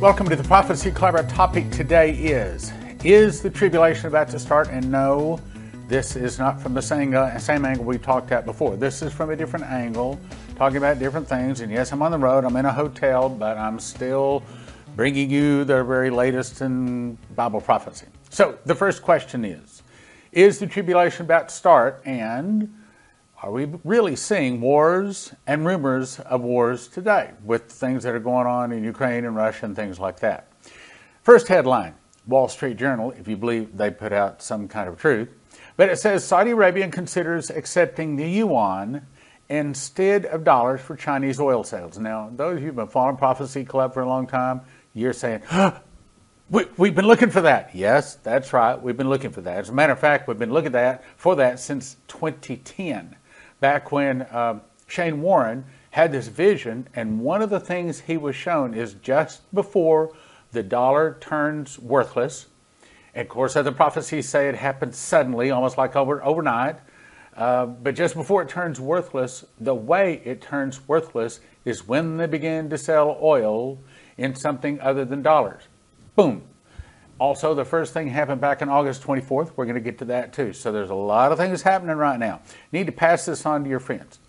Welcome to the Prophecy Club. Our topic today is the tribulation about to start? And no, this is not from the same angle we talked at before. This is from a different angle, talking about different things. And yes, I'm on the road, I'm in a hotel, but I'm still bringing you the very latest in Bible prophecy. So the first question is the tribulation about to start? And are we really seeing wars and rumors of wars today with things that are going on in Ukraine and Russia and things like that? First headline, Wall Street Journal, if you believe they put out some kind of truth. But it says Saudi Arabia considers accepting the Yuan instead of dollars for Chinese oil sales. Now, those of you who've been following Prophecy Club for a long time, you're saying, huh, we've been looking for that. Yes, that's right. We've been looking for that. As a matter of fact, we've been looking for that since 2010. Back when Shane Warren had this vision, and one of the things he was shown is just before the dollar turns worthless, and of course other prophecies say it happens suddenly, almost like overnight, but just before it turns worthless, the way it turns worthless is when they begin to sell oil in something other than dollars. Boom. Also, the first thing happened back on August 24th. We're going to get to that too. So there's a lot of things happening right now. Need to pass this on to your friends.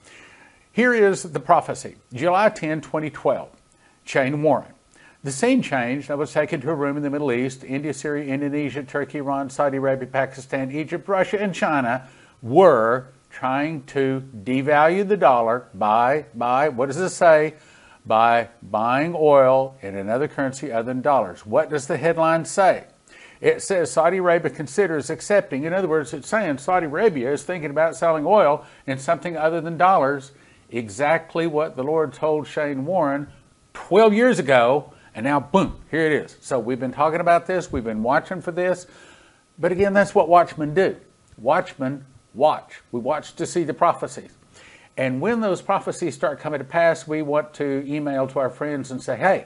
Here is the prophecy. July 10, 2012. Shane Warren. The scene changed. I was taken to a room in the Middle East. India, Syria, Indonesia, Turkey, Iran, Saudi Arabia, Pakistan, Egypt, Russia, and China were trying to devalue the dollar by what does it say? By buying oil in another currency other than dollars. What does the headline say? It says Saudi Arabia considers accepting. In other words, it's saying Saudi Arabia is thinking about selling oil in something other than dollars, exactly what the Lord told Shane Warren 12 years ago, and now, boom, here it is. So we've been talking about this. We've been watching for this. But again, that's what watchmen do. Watchmen watch. We watch to see the prophecies. And when those prophecies start coming to pass, we want to email to our friends and say, hey,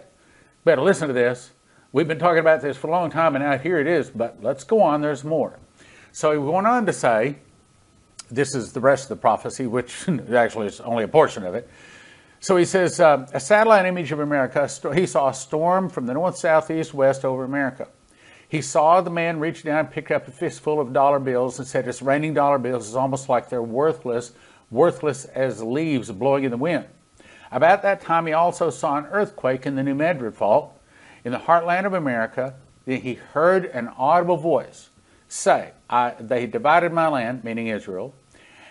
better listen to this. We've been talking about this for a long time, and now here it is, but let's go on. There's more. So he went on to say, this is the rest of the prophecy, which actually is only a portion of it. So he says, a satellite image of America, he saw a storm from the north, south, east, west over America. He saw the man reach down, pick up a fistful of dollar bills and said, it's raining dollar bills. It's almost like they're worthless as leaves blowing in the wind. About that time, he also saw an earthquake in the New Madrid Fault in the heartland of America. Then he heard an audible voice say, they divided my land, meaning Israel.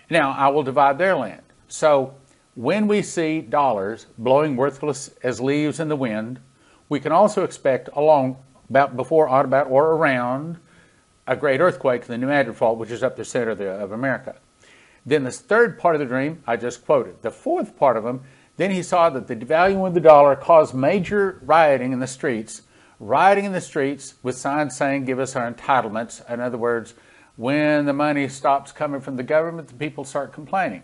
Now I will divide their land. So when we see dollars blowing worthless as leaves in the wind, we can also expect along about before, about, or around a great earthquake in the New Madrid Fault, which is up the center of America. Then this third part of the dream, I just quoted. The fourth part of them, then he saw that the devaluing of the dollar caused major rioting in the streets with signs saying, give us our entitlements. In other words, when the money stops coming from the government, the people start complaining.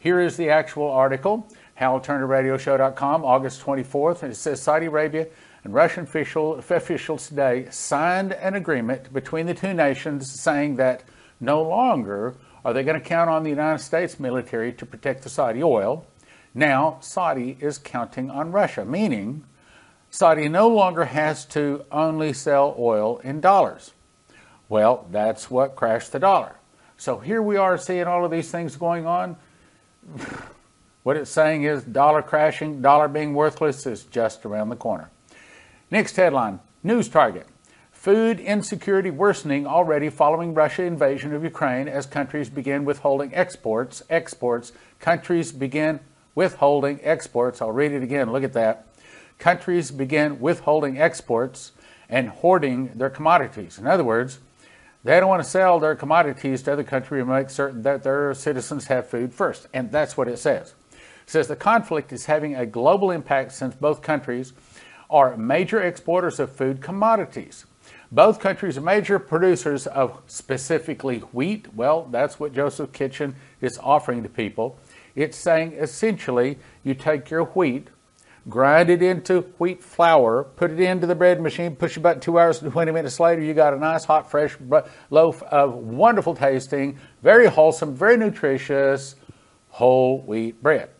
Here is the actual article, HalTurnerRadioShow.com, August 24th. And it says Saudi Arabia and Russian officials today signed an agreement between the two nations saying that no longer are they going to count on the United States military to protect the Saudi oil. Now, Saudi is counting on Russia, meaning Saudi no longer has to only sell oil in dollars. Well, that's what crashed the dollar. So here we are seeing all of these things going on. What it's saying is dollar crashing, dollar being worthless is just around the corner. Next headline, News Target. Food insecurity worsening already following Russia's invasion of Ukraine as countries begin withholding exports. Countries begin withholding exports. I'll read it again. Look at that. Countries begin withholding exports and hoarding their commodities. In other words, they don't want to sell their commodities to other countries and make certain that their citizens have food first. And that's what it says. It says the conflict is having a global impact since both countries are major exporters of food commodities. Both countries are major producers of specifically wheat. Well, that's what Joseph's Kitchen is offering to people. It's saying essentially you take your wheat, grind it into wheat flour, put it into the bread machine, push a button 2 hours and 20 minutes later, you got a nice, hot, fresh loaf of wonderful tasting, very wholesome, very nutritious whole wheat bread.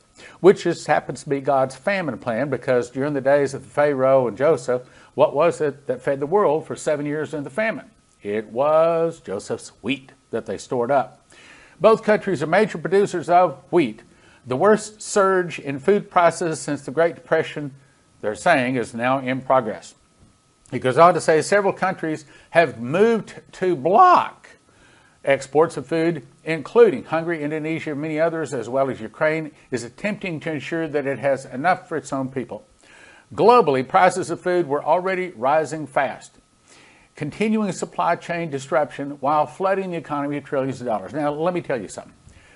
which just happens to be God's famine plan, because during the days of Pharaoh and Joseph, what was it that fed the world for 7 years in the famine? It was Joseph's wheat that they stored up. Both countries are major producers of wheat. The worst surge in food prices since the Great Depression, they're saying, is now in progress. It goes on to say several countries have moved to block exports of food, including Hungary, Indonesia, and many others, as well as Ukraine, is attempting to ensure that it has enough for its own people. Globally, prices of food were already rising fast, continuing supply chain disruption while flooding the economy with trillions of dollars. Now, let me tell you something.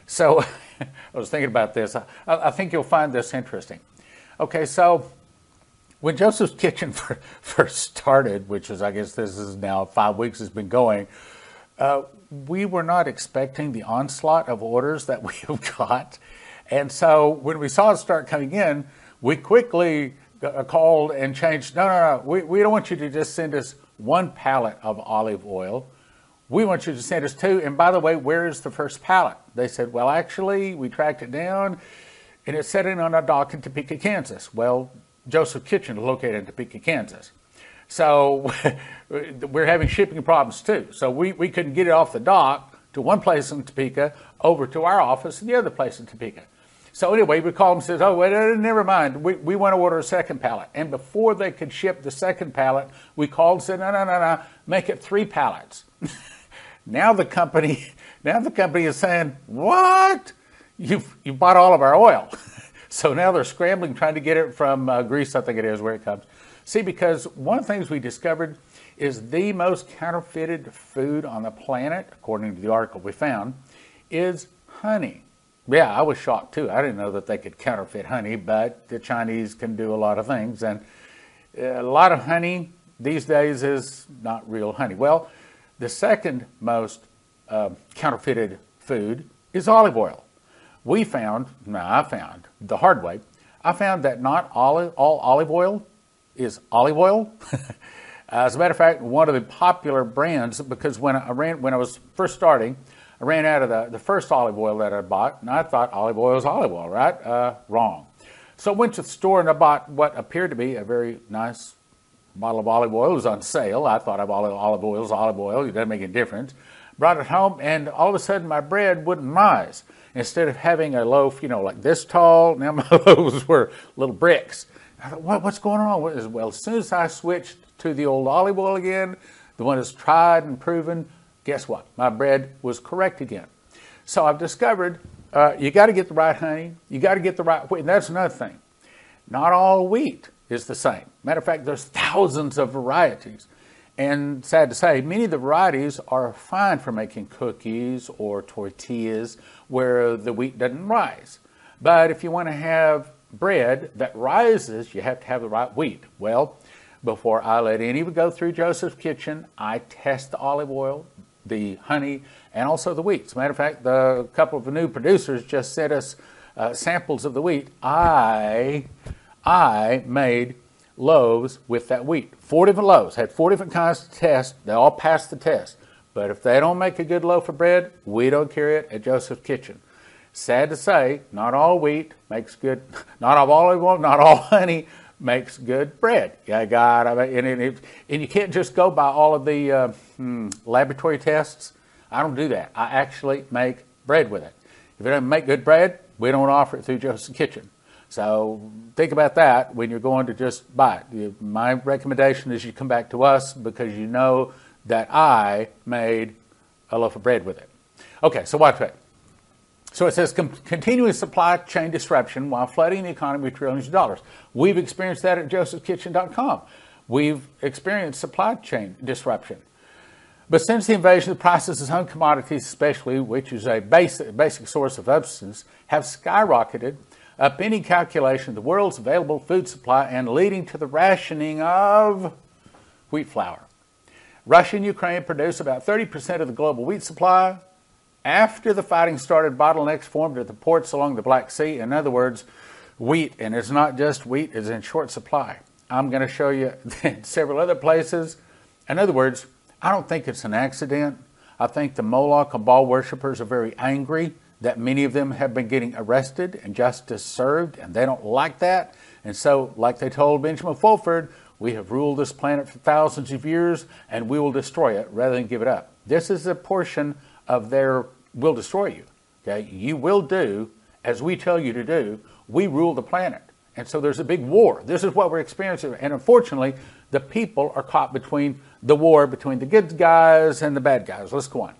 So I was thinking about this. I think you'll find this interesting. Okay, so when Joseph's Kitchen first started, which is, I guess this is now 5 weeks has been going, we were not expecting the onslaught of orders that we have got. And so when we saw it start coming in, we quickly called and changed. No, we don't want you to just send us one pallet of olive oil. We want you to send us two. And by the way, where is the first pallet? They said, well, actually, we tracked it down, and it's sitting on a dock in Topeka, Kansas. Well, Joseph's Kitchen is located in Topeka, Kansas. So we're having shipping problems too. So we couldn't get it off the dock to one place in Topeka, over to our office and the other place in Topeka. So anyway, we called them and said, oh, wait, never mind. We want to order a second pallet. And before they could ship the second pallet, we called and said, no, make it three pallets. Now the company is saying, what? You bought all of our oil. So now they're scrambling, trying to get it from Greece, I think it is, where it comes. See, because one of the things we discovered is the most counterfeited food on the planet, according to the article we found, is honey. Yeah, I was shocked too. I didn't know that they could counterfeit honey, but the Chinese can do a lot of things. And a lot of honey these days is not real honey. Well, the second most counterfeited food is olive oil. I found, the hard way, I found that not all olive oil is olive oil. As a matter of fact, one of the popular brands, because when I was first starting, I ran out of the first olive oil that I bought, and I thought olive oil is olive oil, right? Wrong. So I went to the store and I bought what appeared to be a very nice bottle of olive oil. It was on sale. I thought olive oil is olive oil. It doesn't make any difference. Brought it home, and all of a sudden my bread wouldn't rise. Instead of having a loaf, like this tall, now my loaves were little bricks. I thought, what's going on? Well, as soon as I switched to the old olive oil again, the one that's tried and proven, guess what? My bread was correct again. So I've discovered you got to get the right honey. You got to get the right wheat. And that's another thing. Not all wheat is the same. Matter of fact, there's thousands of varieties. And sad to say, many of the varieties are fine for making cookies or tortillas where the wheat doesn't rise. But if you want to have bread that rises, you have to have the right wheat. Well, before I let any of it go through Joseph's Kitchen, I test the olive oil, the honey, and also the wheat. As a matter of fact, the couple of new producers just sent us samples of the wheat. I made loaves with that wheat. 4 different loaves, had 4 different kinds to test. They all passed the test. But if they don't make a good loaf of bread, we don't carry it at Joseph's Kitchen. Sad to say, not all wheat makes good, not all olive oil, not all honey makes good bread. Yeah, God, and you can't just go by all of the laboratory tests. I don't do that. I actually make bread with it. If it doesn't make good bread, we don't offer it through Joseph's Kitchen. So think about that when you're going to just buy it. My recommendation is you come back to us, because you know that I made a loaf of bread with it. Okay, so watch that. So it says continuing supply chain disruption while flooding the economy with trillions of dollars. We've experienced that at josephkitchen.com. We've experienced supply chain disruption. But since the invasion, the prices of home commodities especially, which is a basic source of subsistence, have skyrocketed, upending calculation of the world's available food supply and leading to the rationing of wheat flour. Russia and Ukraine produce about 30% of the global wheat supply. After the fighting started, bottlenecks formed at the ports along the Black Sea. In other words, wheat, and it's not just wheat, is in short supply. I'm going to show you in several other places. In other words, I don't think it's an accident. I think the Moloch and Baal worshippers are very angry that many of them have been getting arrested and justice served, and they don't like that. And so, like they told Benjamin Fulford, we have ruled this planet for thousands of years, and we will destroy it rather than give it up. This is a portion of their "we'll destroy you." Okay, you will do as we tell you to do. We rule the planet. And so there's a big war. This is what we're experiencing. And unfortunately, the people are caught between the war between the good guys and the bad guys. Let's go on.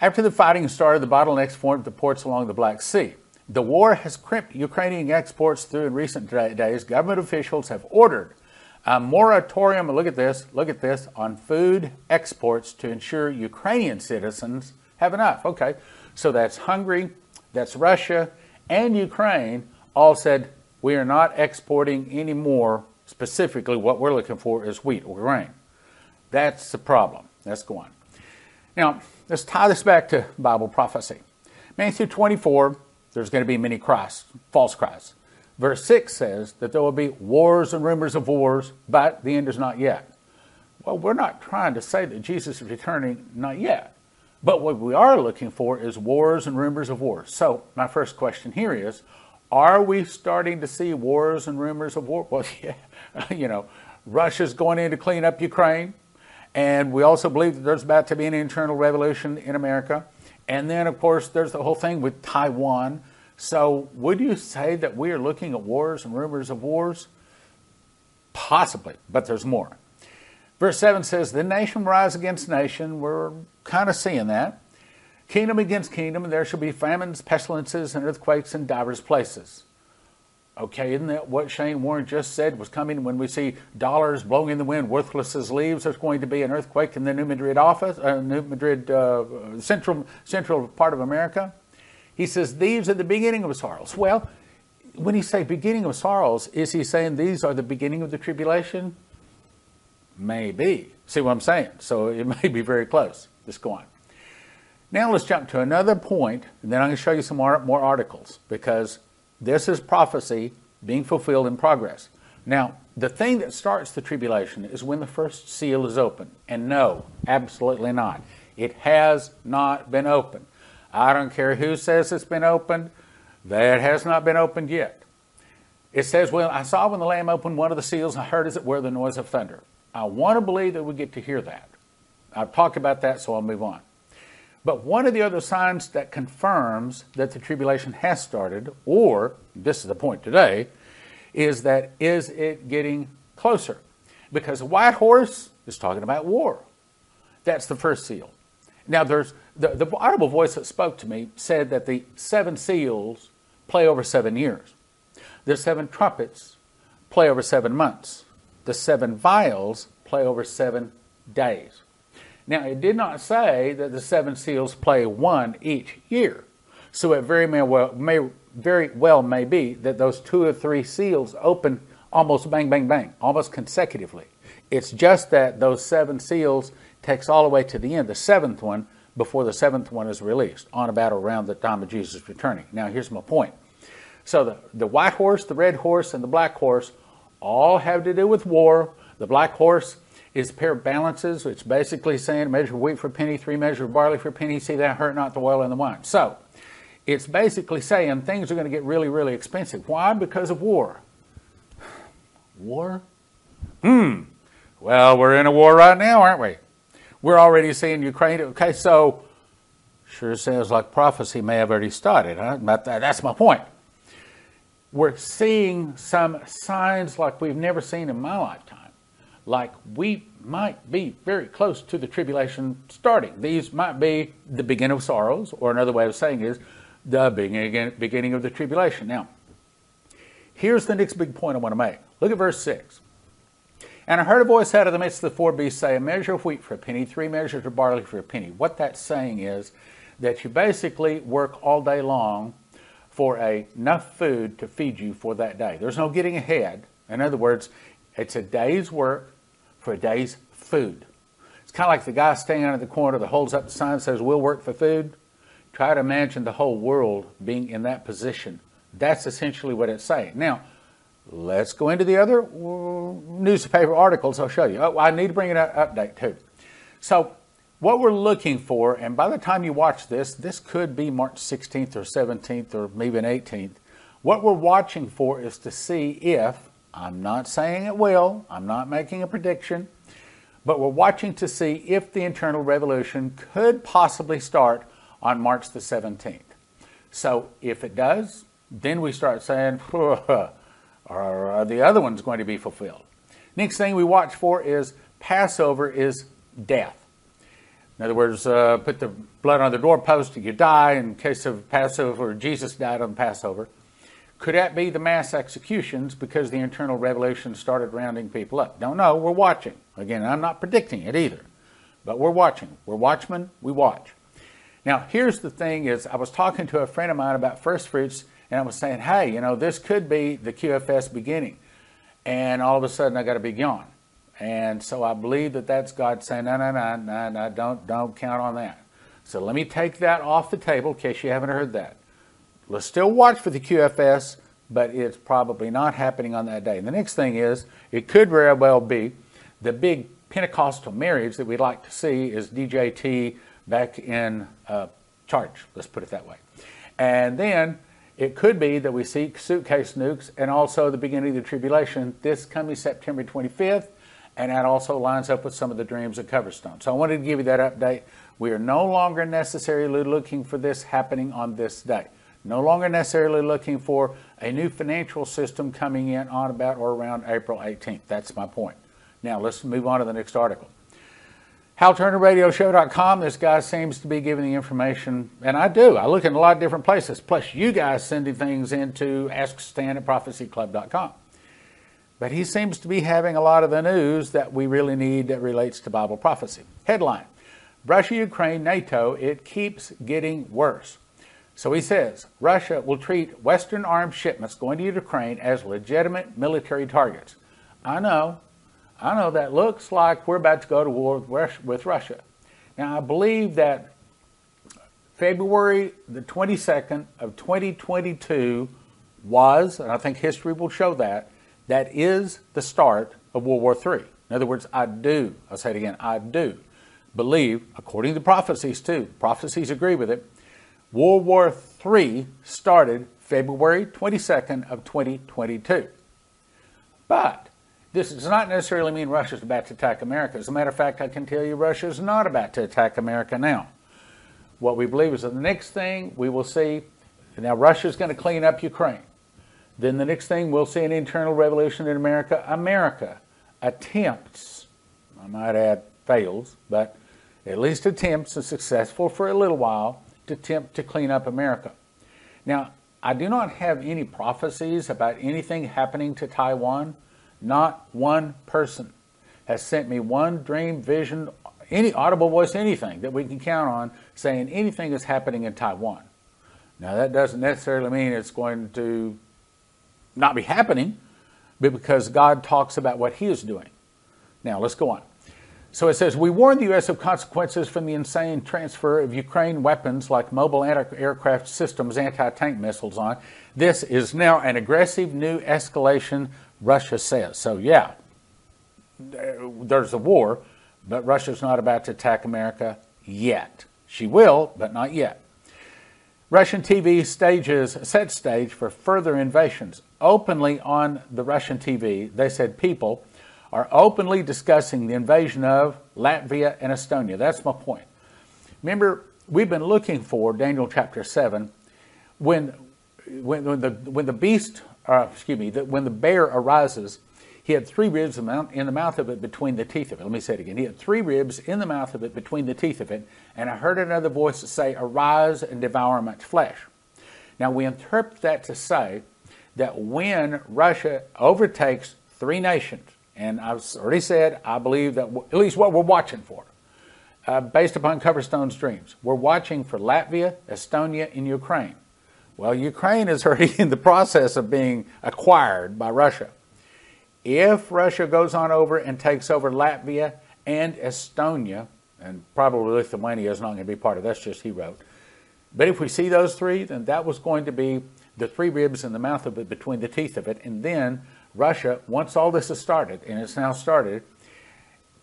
After the fighting started, the bottlenecks formed the ports along the Black Sea. The war has crimped Ukrainian exports through in recent days. Government officials have ordered a moratorium, look at this, on food exports to ensure Ukrainian citizens have enough. Okay, so that's Hungary, that's Russia, and Ukraine all said, we are not exporting any more. Specifically, what we're looking for is wheat or grain. That's the problem. Let's go on. Now, let's tie this back to Bible prophecy. Matthew 24, there's going to be many Christs, false Christs. Verse 6 says that there will be wars and rumors of wars, but the end is not yet. Well, we're not trying to say that Jesus is returning, not yet. But what we are looking for is wars and rumors of wars. So my first question here is, are we starting to see wars and rumors of war? Well, yeah, you know, Russia's going in to clean up Ukraine. And we also believe that there's about to be an internal revolution in America. And then, of course, there's the whole thing with Taiwan. So would you say that we are looking at wars and rumors of wars? Possibly, but there's more. Verse 7 says, the nation rise against nation. We're kind of seeing that. Kingdom against kingdom, and there shall be famines, pestilences, and earthquakes in divers places. Okay, isn't that what Shane Warren just said was coming when we see dollars blowing in the wind, worthless as leaves? There's going to be an earthquake in the New Madrid office, central part of America. He says, these are the beginning of sorrows. Well, when he say beginning of sorrows, is he saying these are the beginning of the tribulation? Maybe. See what I'm saying? So it may be very close. Let's go on. Now let's jump to another point, and then I'm going to show you some more articles, because this is prophecy being fulfilled in progress. Now, the thing that starts the tribulation is when the first seal is opened. And no, absolutely not. It has not been opened. I don't care who says it's been opened. That has not been opened yet. It says, well, I saw when the Lamb opened one of the seals, I heard as it were the noise of thunder. I want to believe that we get to hear that. I've talked about that, so I'll move on. But one of the other signs that confirms that the tribulation has started, or this is the point today, is it getting closer? Because the white horse is talking about war. That's the first seal. Now, there's the audible voice that spoke to me said that the seven seals play over 7 years. The seven trumpets play over 7 months. The seven vials play over 7 days. Now, it did not say that the seven seals play one each year. So it very well may be that those 2 or 3 seals open almost bang, bang, bang, almost consecutively. It's just that those 7 seals takes all the way to the end, the 7th one, before the 7th one is released, on about around the time of Jesus returning. Now, here's my point. So the white horse, the red horse, and the black horse all have to do with war. The black horse is a pair of balances, which basically saying measure wheat for a penny, 3 measure barley for a penny, see that hurt not the oil and the wine. So it's basically saying things are going to get really, really expensive. Why? Because of war. War? Well, we're in a war right now, aren't we? We're already seeing Ukraine. Okay, so sure sounds like prophecy may have already started, huh? But that's my point. We're seeing some signs like we've never seen in my lifetime. Like we might be very close to the tribulation starting. These might be the beginning of sorrows, or another way of saying is the beginning of the tribulation. Now, here's the next big point I want to make. Look at verse 6. And I heard a voice out of the midst of the 4 beasts say, a measure of wheat for a penny, 3 measures of barley for a penny. What that's saying is that you basically work all day long for enough food to feed you for that day. There's no getting ahead. In other words, it's a day's work for a day's food. It's kind of like the guy standing out of the corner that holds up the sign and says, we'll work for food. Try to imagine the whole world being in that position. That's essentially what it's saying. Now, let's go into the other newspaper articles I'll show you. Oh, I need to bring an update too. So What we're looking for, and by the time you watch this, this could be March 16th or 17th or maybe an 18th. What we're watching for is to see if, I'm not saying it will, I'm not making a prediction, but we're watching to see if the internal revolution could possibly start on March the 17th. So if it does, then we start saying, are the other ones going to be fulfilled? Next thing we watch for is Passover is death. In other words, put the blood on the doorpost and you die. In case of Passover, Jesus died on Passover. Could that be the mass executions because the internal revolution started rounding people up? Don't know. We're watching. Again, I'm not predicting it either, but we're watching. We're watchmen. We watch. Now, here's the thing is I was talking to a friend of mine about first fruits, and I was saying, hey, you know, this could be the QFS beginning. And all of a sudden, I got a big yawn. And so I believe that that's God saying, no, no, no, no, no, don't count on that. So let me take that off the table in case you haven't heard that. Let's still watch for the QFS, but it's probably not happening on that day. And the next thing is, it could very well be the big Pentecostal marriage that we'd like to see is DJT back in charge. Let's put it that way. And then it could be that we see suitcase nukes and also the beginning of the tribulation this coming September 25th. And that also lines up with some of the dreams of Coverstone. So I wanted to give you that update. We are no longer necessarily looking for this happening on this day. No longer necessarily looking for a new financial system coming in on about or around April 18th. That's my point. Now let's move on to the next article. HalTurnerRadioShow.com. This guy seems to be giving the information, and I do. I look in a lot of different places. Plus, you guys sending things into AskStan@ProphecyClub.com. But he seems to be having a lot of the news that we really need that relates to Bible prophecy. Headline, Russia, Ukraine, NATO, it keeps getting worse. So he says, Russia will treat Western armed shipments going to Ukraine as legitimate military targets. I know that looks like we're about to go to war with Russia. Now, I believe that February the 22nd of 2022 was, and I think history will show that, that is the start of World War III. In other words, I'll say it again, I do believe, according to prophecies too, prophecies agree with it, World War III started February 22nd of 2022. But this does not necessarily mean Russia's about to attack America. As a matter of fact, I can tell you Russia's not about to attack America now. What we believe is that the next thing we will see, now Russia's going to clean up Ukraine. Then the next thing we'll see an internal revolution in America. America attempts, I might add fails, but at least attempts and successful for a little while to attempt to clean up America. Now, I do not have any prophecies about anything happening to Taiwan. Not one person has sent me one dream, vision, any audible voice, anything that we can count on saying anything is happening in Taiwan. Now, that doesn't necessarily mean it's going to not be happening, but because God talks about what he is doing. Now, let's go on. So it says, we warn the U.S. of consequences from the insane transfer of Ukraine weapons like mobile anti-aircraft systems, anti-tank missiles on. This is now an aggressive new escalation, Russia says. So, yeah, there's a war, but Russia's not about to attack America yet. She will, but not yet. Russian TV sets stage for further invasions. Openly on the Russian TV, they said people are openly discussing the invasion of Latvia and Estonia. That's my point. Remember, we've been looking for Daniel chapter 7 when the bear arises, he had three ribs in the mouth of it between the teeth of it. Let me say it again. He had three ribs in the mouth of it between the teeth of it. And I heard another voice say, arise and devour much flesh. Now we interpret that to say that when Russia overtakes three nations, and I've already said, I believe that at least what we're watching for, based upon Coverstone's dreams, we're watching for Latvia, Estonia, and Ukraine. Well, Ukraine is already in the process of being acquired by Russia. If Russia goes on over and takes over Latvia and Estonia, and probably Lithuania is not going to be part of that's just he wrote. But if we see those three, then that was going to be the three ribs in the mouth of it between the teeth of it. And then Russia, once all this has started, and it's now started,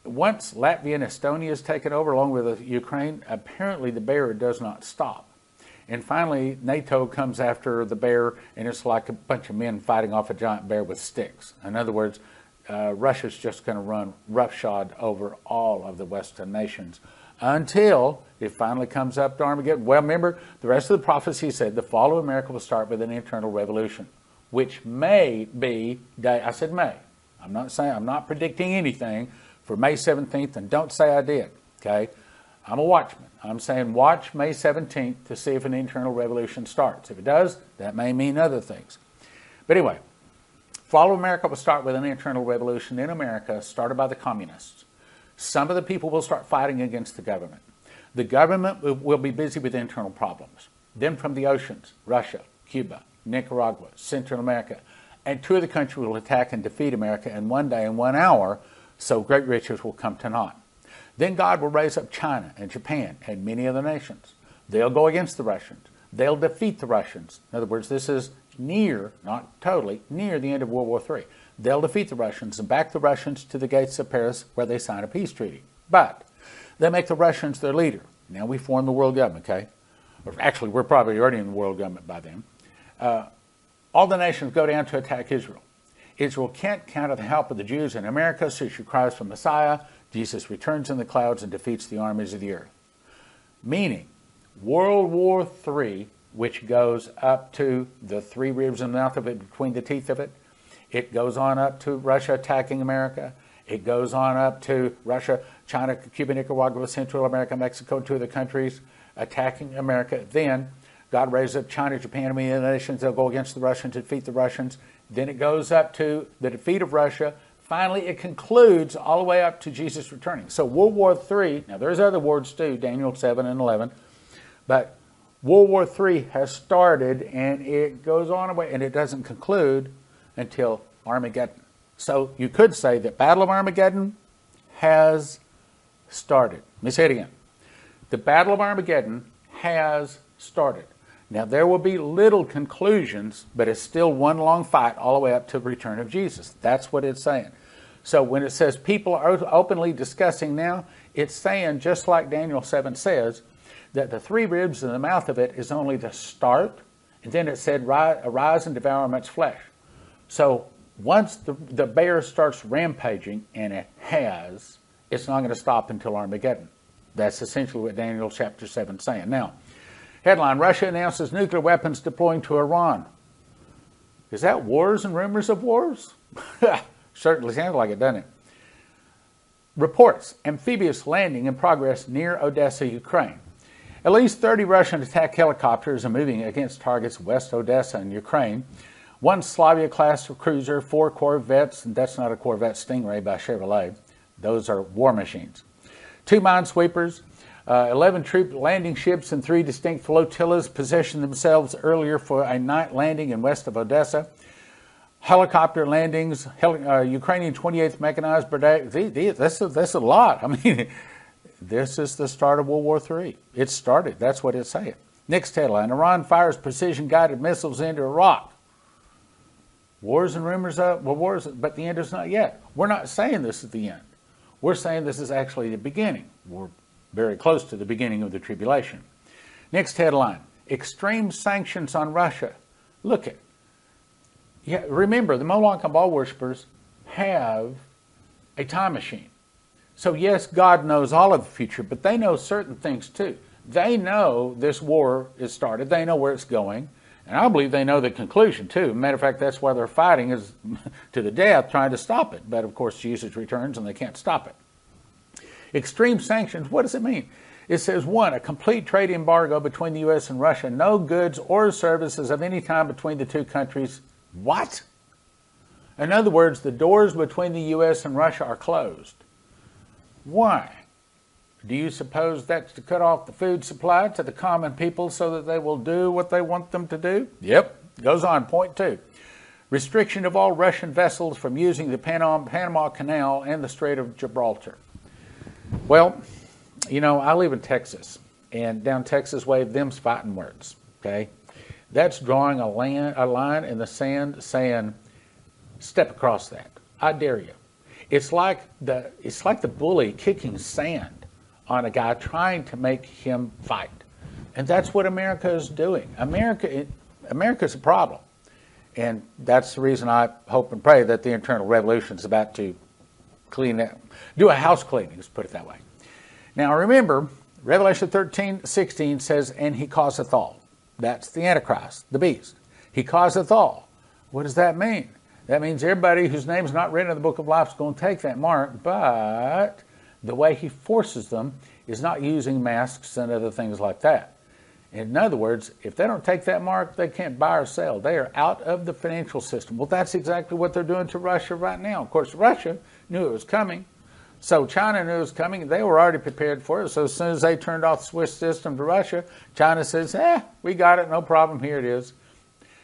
once Latvia and Estonia is taken over along with Ukraine, apparently the bear does not stop. And finally, NATO comes after the bear, and it's like a bunch of men fighting off a giant bear with sticks. In other words, Russia's just going to run roughshod over all of the Western nations until it finally comes up to Armageddon. Well, remember, the rest of the prophecy said the fall of America will start with an internal revolution, which may be day. I said may. I'm not saying, I'm not predicting anything for May 17th, and don't say I did, okay? I'm a watchman. I'm saying watch May 17th to see if an internal revolution starts. If it does, that may mean other things. But anyway, fall of America will start with an internal revolution in America started by the communists. Some of the people will start fighting against the government. The government will be busy with internal problems. Then from the oceans, Russia, Cuba, Nicaragua, Central America, and two of the countries will attack and defeat America in one day and 1 hour, so great riches will come to naught. Then God will raise up China and Japan and many other nations. They'll go against the Russians. They'll defeat the Russians. In other words, this is near, not totally, near the end of World War III. They'll defeat the Russians and back the Russians to the gates of Paris where they sign a peace treaty. But they make the Russians their leader. Now we form the world government, okay? Or actually, we're probably already in the world government by then. All the nations go down to attack Israel. Israel can't count on the help of the Jews in America, so she cries for Messiah. Jesus returns in the clouds and defeats the armies of the earth. Meaning, World War III, which goes up to the three ribs and mouth of it, between the teeth of it, it goes on up to Russia attacking America, it goes on up to Russia, China, Cuba, Nicaragua, Central America, Mexico, and two other countries attacking America. Then God raises up China, Japan, and many other nations. They'll go against the Russians, defeat the Russians. Then it goes up to the defeat of Russia. Finally, it concludes all the way up to Jesus returning. So World War III, now there's other wars too, Daniel 7 and 11, but World War III has started and it goes on away and it doesn't conclude until Armageddon. So you could say that Battle of Armageddon has started. Let me say it again. The Battle of Armageddon has started. Now, there will be little conclusions, but it's still one long fight all the way up to the return of Jesus. That's what it's saying. So when it says people are openly discussing now, it's saying, just like Daniel 7 says, that the three ribs in the mouth of it is only the start. And then it said, arise and devour much flesh. So once the bear starts rampaging, and it has, it's not going to stop until Armageddon. That's essentially what Daniel chapter 7 is saying. Now, headline, Russia announces nuclear weapons deploying to Iran. Is that wars and rumors of wars? Certainly sounds like it, doesn't it? Reports, amphibious landing in progress near Odessa, Ukraine. At least 30 Russian attack helicopters are moving against targets west Odessa in Ukraine. One Slavia-class cruiser, four Corvettes, and that's not a Corvette Stingray by Chevrolet. Those are war machines. Two minesweepers. 11 troop landing ships and three distinct flotillas positioned themselves earlier for a night landing in west of Odessa. Helicopter landings, Ukrainian 28th Mechanized Brigade. That's a lot. I mean, this is the start of World War III. It started. That's what it's saying. Next headline, Iran fires precision-guided missiles into Iraq. Wars and rumors of wars, but the end is not yet. We're not saying this is the end. We're saying this is actually the beginning. We're very close to the beginning of the tribulation. Next headline, extreme sanctions on Russia. Look at, yeah, remember, the Moloch and Baal worshippers have a time machine. So yes, God knows all of the future, but they know certain things too. They know this war is started. They know where it's going. And I believe they know the conclusion too. Matter of fact, that's why they're fighting is to the death, trying to stop it. But of course, Jesus returns and they can't stop it. Extreme sanctions, what does it mean? It says, one, a complete trade embargo between the U.S. and Russia. No goods or services of any kind between the two countries. What? In other words, the doors between the U.S. and Russia are closed. Why? Do you suppose that's to cut off the food supply to the common people so that they will do what they want them to do? Yep. Goes on. Point two. Restriction of all Russian vessels from using the Panama Canal and the Strait of Gibraltar. Well, you know, I live in Texas, and down Texas way, them's fighting words, okay? That's drawing a line in the sand saying, step across that. I dare you. It's like the bully kicking sand on a guy trying to make him fight. And that's what America is doing. America's a problem. And that's the reason I hope and pray that the internal revolution is about to clean up, do a house cleaning, let's put it that way. Now remember, Revelation 13:16 says, and he causeth all. That's the Antichrist, the beast. He causeth all. What does that mean? That means everybody whose name's not written in the book of life is going to take that mark, but the way he forces them is not using masks and other things like that. In other words, if they don't take that mark, they can't buy or sell. They are out of the financial system. Well, that's exactly what they're doing to Russia right now. Of course, Russia knew it was coming. So China knew it was coming. They were already prepared for it. So as soon as they turned off the SWIFT system to Russia, China says, we got it. No problem. Here it is.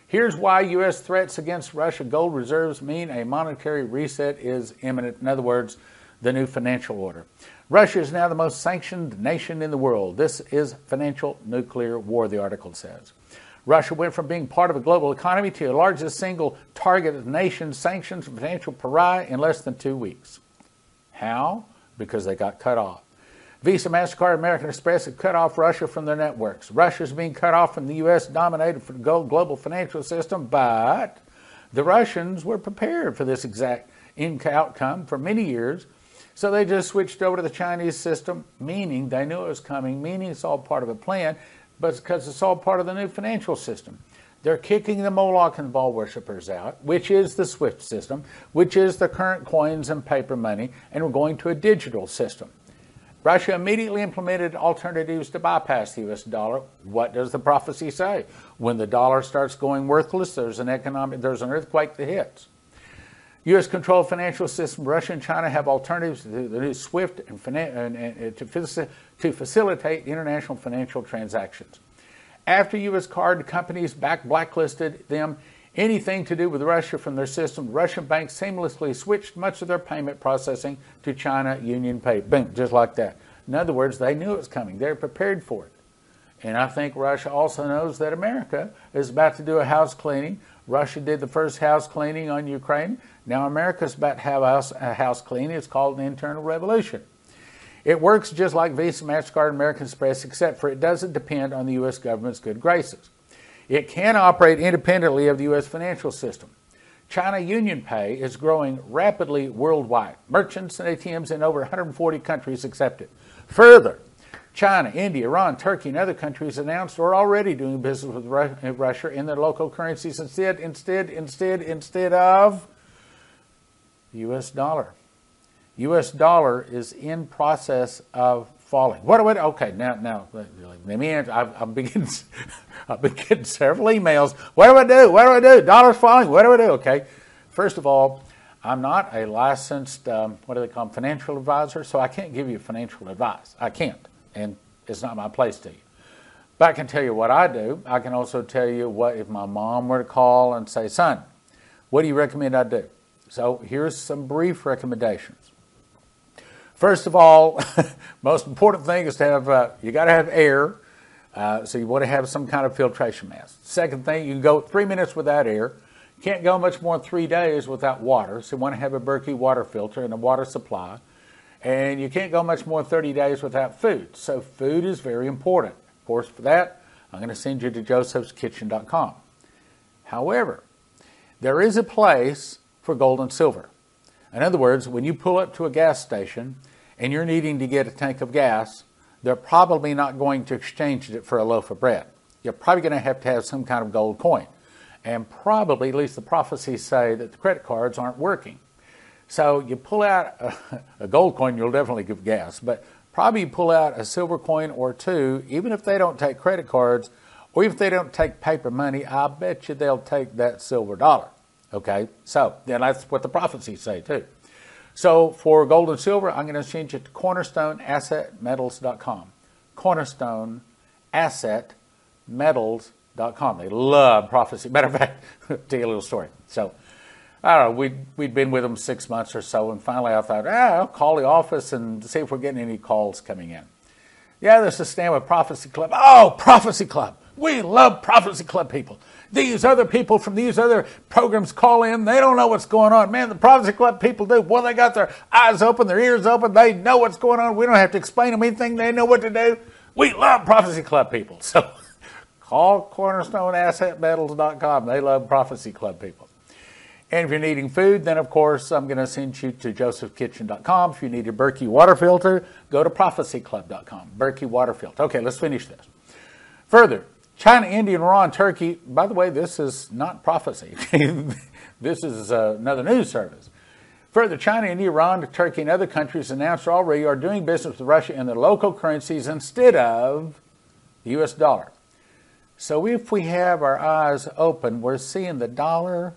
Here's why U.S. threats against Russia gold reserves mean a monetary reset is imminent. In other words, the new financial order. Russia is now the most sanctioned nation in the world. This is financial nuclear war, the article says. Russia went from being part of a global economy to the largest single target of nation sanctions and financial pariah in less than 2 weeks. How? Because they got cut off. Visa, MasterCard, American Express have cut off Russia from their networks. Russia is being cut off from the U.S. dominated global financial system, but the Russians were prepared for this exact outcome for many years. So they just switched over to the Chinese system, meaning they knew it was coming, meaning it's all part of a plan, but because it's all part of the new financial system. They're kicking the Moloch and Baal worshippers out, which is the SWIFT system, which is the current coins and paper money, and we're going to a digital system. Russia immediately implemented alternatives to bypass the U.S. dollar. What does the prophecy say? When the dollar starts going worthless, there's an earthquake that hits. U.S.-controlled financial system, Russia and China have alternatives to the new SWIFT to facilitate international financial transactions. After U.S. card companies blacklisted them, anything to do with Russia from their system, Russian banks seamlessly switched much of their payment processing to China UnionPay. Boom, just like that. In other words, they knew it was coming. They're prepared for it. And I think Russia also knows that America is about to do a house cleaning. Russia did the first house cleaning on Ukraine. Now America's about to have a house cleaning. It's called an internal revolution. It works just like Visa, MasterCard, American Express, except for it doesn't depend on the U.S. government's good graces. It can operate independently of the U.S. financial system. China UnionPay is growing rapidly worldwide. Merchants and ATMs in over 140 countries accept it. Further, China, India, Iran, Turkey, and other countries announced or already doing business with Russia in their local currencies instead of the U.S. dollar. U.S. dollar is in process of falling. What do I do? Okay, now let me answer. I've been getting several emails. What do I do? What do I do? Dollar's falling. What do I do? Okay, first of all, I'm not a licensed financial advisor, so I can't give you financial advice. I can't. And it's not my place to you. But I can tell you what I do. I can also tell you what if my mom were to call and say, son, what do you recommend I do? So here's some brief recommendations. First of all, most important thing is to have, you got to have air. So you want to have some kind of filtration mask. Second thing, you can go 3 minutes without air. Can't go much more than 3 days without water. So you want to have a Berkey water filter and a water supply. And you can't go much more than 30 days without food. So food is very important. Of course, for that, I'm going to send you to josephskitchen.com. However, there is a place for gold and silver. In other words, when you pull up to a gas station and you're needing to get a tank of gas, they're probably not going to exchange it for a loaf of bread. You're probably going to have some kind of gold coin. And probably, at least the prophecies say, that the credit cards aren't working. So you pull out a gold coin, you'll definitely give gas, but probably you pull out a silver coin or two, even if they don't take credit cards or if they don't take paper money, I bet you they'll take that silver dollar. Okay, so then that's what the prophecies say too. So for gold and silver, I'm going to change it to CornerstoneAssetMetals.com. CornerstoneAssetMetals.com. They love prophecy. Matter of fact, tell you a little story. So I don't know, we'd been with them 6 months or so, and finally I thought, I'll call the office and see if we're getting any calls coming in. Yeah, this is Stan with Prophecy Club. Oh, Prophecy Club. We love Prophecy Club people. These other people from these other programs call in. They don't know what's going on. Man, the Prophecy Club people do. Well, they got their eyes open, their ears open. They know what's going on. We don't have to explain them anything. They know what to do. We love Prophecy Club people. So call CornerstoneAssetMetals.com. They love Prophecy Club people. And if you're needing food, then, of course, I'm going to send you to josephkitchen.com. If you need a Berkey water filter, go to prophecyclub.com. Berkey water filter. Okay, let's finish this. Further, China, India, and Iran, Turkey. By the way, this is not prophecy. This is another news service. Further, China, India, Iran, Turkey, and other countries announced already are doing business with Russia in their local currencies instead of the U.S. dollar. So if we have our eyes open, we're seeing the dollar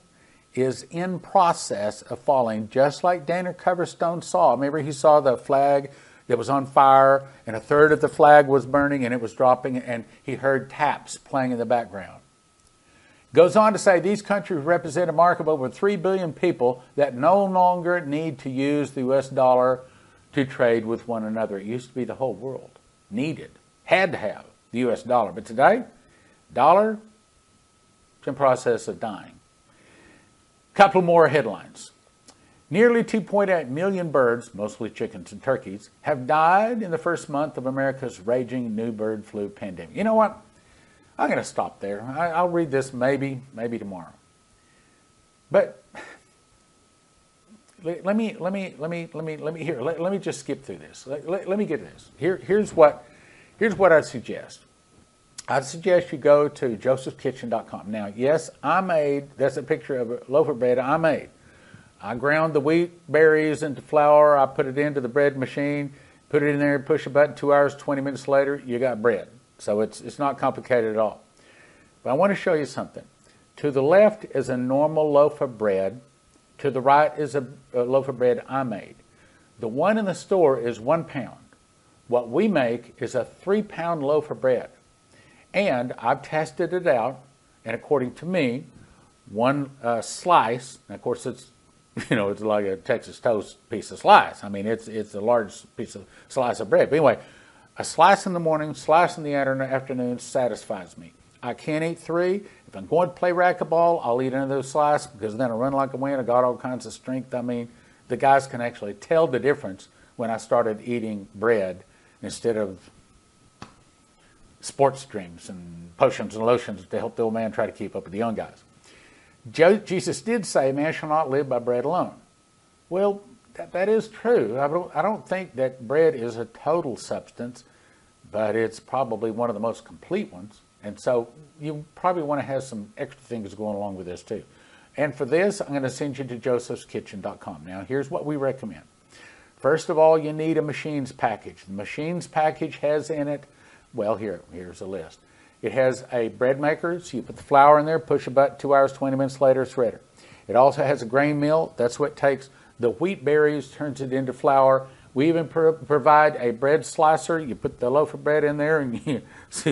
is in process of falling, just like Daniel Coverstone saw. Remember, he saw the flag that was on fire, and a third of the flag was burning, and it was dropping, and he heard taps playing in the background. Goes on to say, these countries represent a market of over 3 billion people that no longer need to use the U.S. dollar to trade with one another. It used to be the whole world needed, had to have the U.S. dollar. But today, dollar is in process of dying. Couple more headlines. Nearly 2.8 million birds, mostly chickens and turkeys, have died in the first month of America's raging new bird flu pandemic. You know what? I'm going to stop there. I'll read this maybe tomorrow. But let me just skip through this. Let me get this. Here's what I'd suggest. I'd suggest you go to josephkitchen.com. Now, yes, I made, that's a picture of a loaf of bread I made. I ground the wheat berries into flour. I put it into the bread machine, put it in there, push a button, 2 hours, 20 minutes later, you got bread. So it's not complicated at all. But I want to show you something. To the left is a normal loaf of bread. To the right is a loaf of bread I made. The one in the store is 1 pound. What we make is a 3-pound loaf of bread. And I've tested it out, and according to me, one slice, and of course it's, you know, it's like a Texas toast piece of slice. I mean, it's a large piece of slice of bread. But anyway, a slice in the morning, slice in the afternoon satisfies me. I can't eat 3. If I'm going to play racquetball, I'll eat another slice because then I run like a wind. I got all kinds of strength. I mean, the guys can actually tell the difference when I started eating bread instead of sports drinks and potions and lotions to help the old man try to keep up with the young guys. Jesus did say, man shall not live by bread alone. Well, that is true. I don't think that bread is a total substance, but it's probably one of the most complete ones. And so you probably want to have some extra things going along with this too. And for this, I'm going to send you to josephskitchen.com. Now, here's what we recommend. First of all, you need a machines package. The machines package has in it, well, here's a list. It has a bread maker, so you put the flour in there, push a button, 2 hours, 20 minutes later, it's ready. It also has a grain mill. That's what takes the wheat berries, turns it into flour. We even provide a bread slicer. You put the loaf of bread in there and you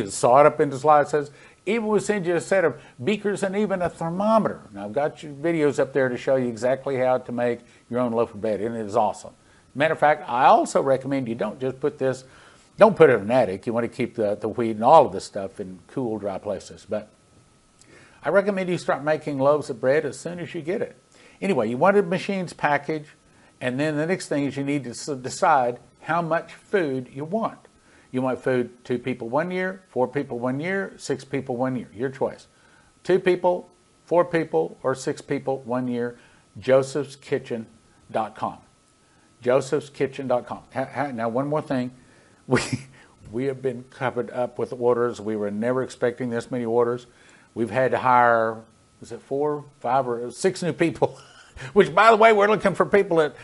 saw it up into slices. Even we'll send you a set of beakers and even a thermometer. Now, I've got your videos up there to show you exactly how to make your own loaf of bread, and it is awesome. Matter of fact, I also recommend you don't put it in an attic. You want to keep the wheat and all of this stuff in cool, dry places. But I recommend you start making loaves of bread as soon as you get it. Anyway, you want a machines package, and then the next thing is you need to decide how much food you want. You want food 2 people 1 year, 4 people 1 year, 6 people 1 year, your choice. 2 people, 4 people, or 6 people 1 year, josephskitchen.com. Josephskitchen.com. Now, one more thing. We have been covered up with orders. We were never expecting this many orders. We've had to hire, was it 4, 5, or 6 new people? Which, by the way, we're looking for people at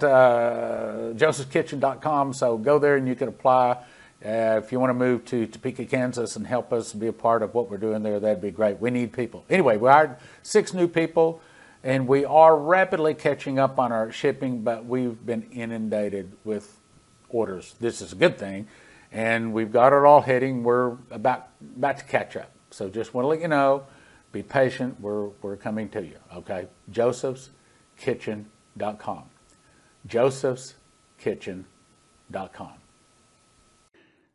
josephskitchen.com. So go there and you can apply. If you want to move to Topeka, Kansas, and help us be a part of what we're doing there, that'd be great. We need people. Anyway, we hired 6 new people, and we are rapidly catching up on our shipping, but we've been inundated with orders. This is a good thing, and we've got it all heading. We're about to catch up. So just want to let you know, be patient. We're coming to you. Okay, josephskitchen.com. josephskitchen.com.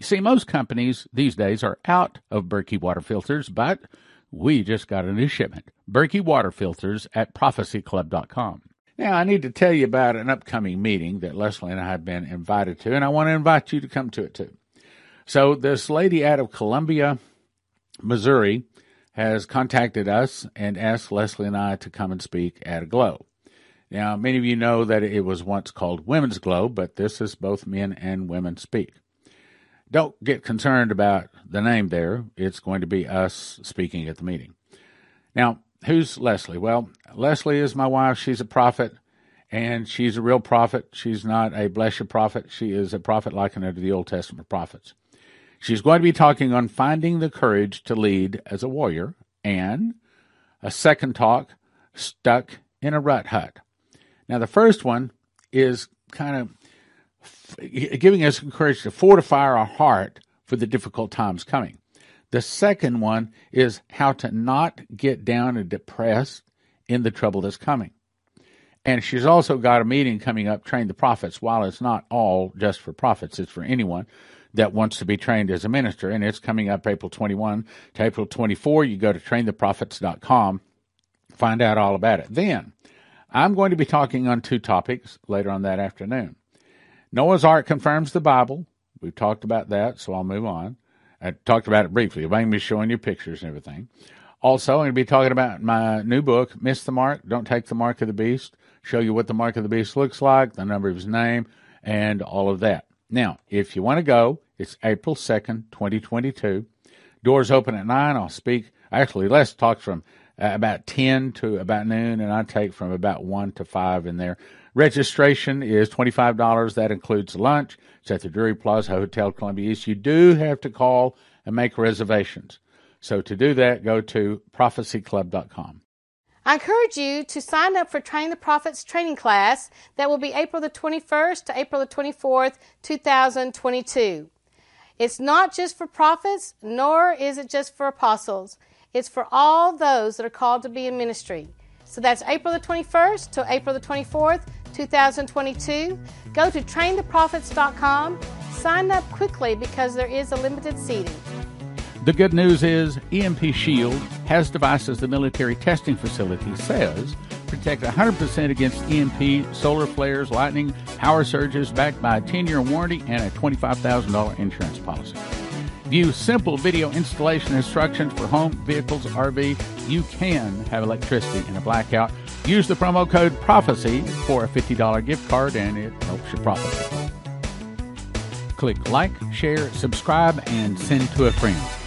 See, most companies these days are out of Berkey water filters, but we just got a new shipment. Berkey water filters at prophecyclub.com. Now, I need to tell you about an upcoming meeting that Leslie and I have been invited to, and I want to invite you to come to it too. So this lady out of Columbia, Missouri, has contacted us and asked Leslie and I to come and speak at GLOW. Now, many of you know that it was once called Women's GLOW, but this is both men and women speak. Don't get concerned about the name there. It's going to be us speaking at the meeting. Now, who's Leslie? Well, Leslie is my wife. She's a prophet, and she's a real prophet. She's not a bless your prophet. She is a prophet likened unto the Old Testament prophets. She's going to be talking on finding the courage to lead as a warrior, and a second talk, Stuck in a Rut Hut. Now, the first one is kind of giving us courage to fortify our heart for the difficult times coming. The second one is how to not get down and depressed in the trouble that's coming. And she's also got a meeting coming up, Train the Prophets. While it's not all just for prophets, it's for anyone that wants to be trained as a minister. And it's coming up April 21 to April 24. You go to traintheprophets.com, find out all about it. Then I'm going to be talking on two topics later on that afternoon. Noah's Ark confirms the Bible. We've talked about that, so I'll move on. I talked about it briefly. I'm going to be showing you pictures and everything. Also, I'm going to be talking about my new book, Miss the Mark, Don't Take the Mark of the Beast, show you what the Mark of the Beast looks like, the number of his name, and all of that. Now, if you want to go, it's April 2nd, 2022. Doors open at 9. I'll speak. Actually, Les talks from about 10 to about noon, and I take from about 1 to 5 in there. Registration is $25. That includes lunch. It's at the Drury Plaza Hotel Columbia East. You do have to call and make reservations. So to do that, go to prophecyclub.com. I encourage you to sign up for Train the Prophets training class that will be April the 21st to April the 24th, 2022. It's not just for prophets, nor is it just for apostles. It's for all those that are called to be in ministry. So that's April the 21st to April the 24th, 2022. Go to traintheprophets.com. Sign up quickly because there is a limited seating. The good news is EMP Shield has devices the military testing facility says protect 100% against EMP, solar flares, lightning, power surges, backed by a 10-year warranty and a $25,000 insurance policy. View simple video installation instructions for home, vehicles, RV. You can have electricity in a blackout. Use the promo code PROPHECY for a $50 gift card, and it helps your prophecy. Click like, share, subscribe, and send to a friend.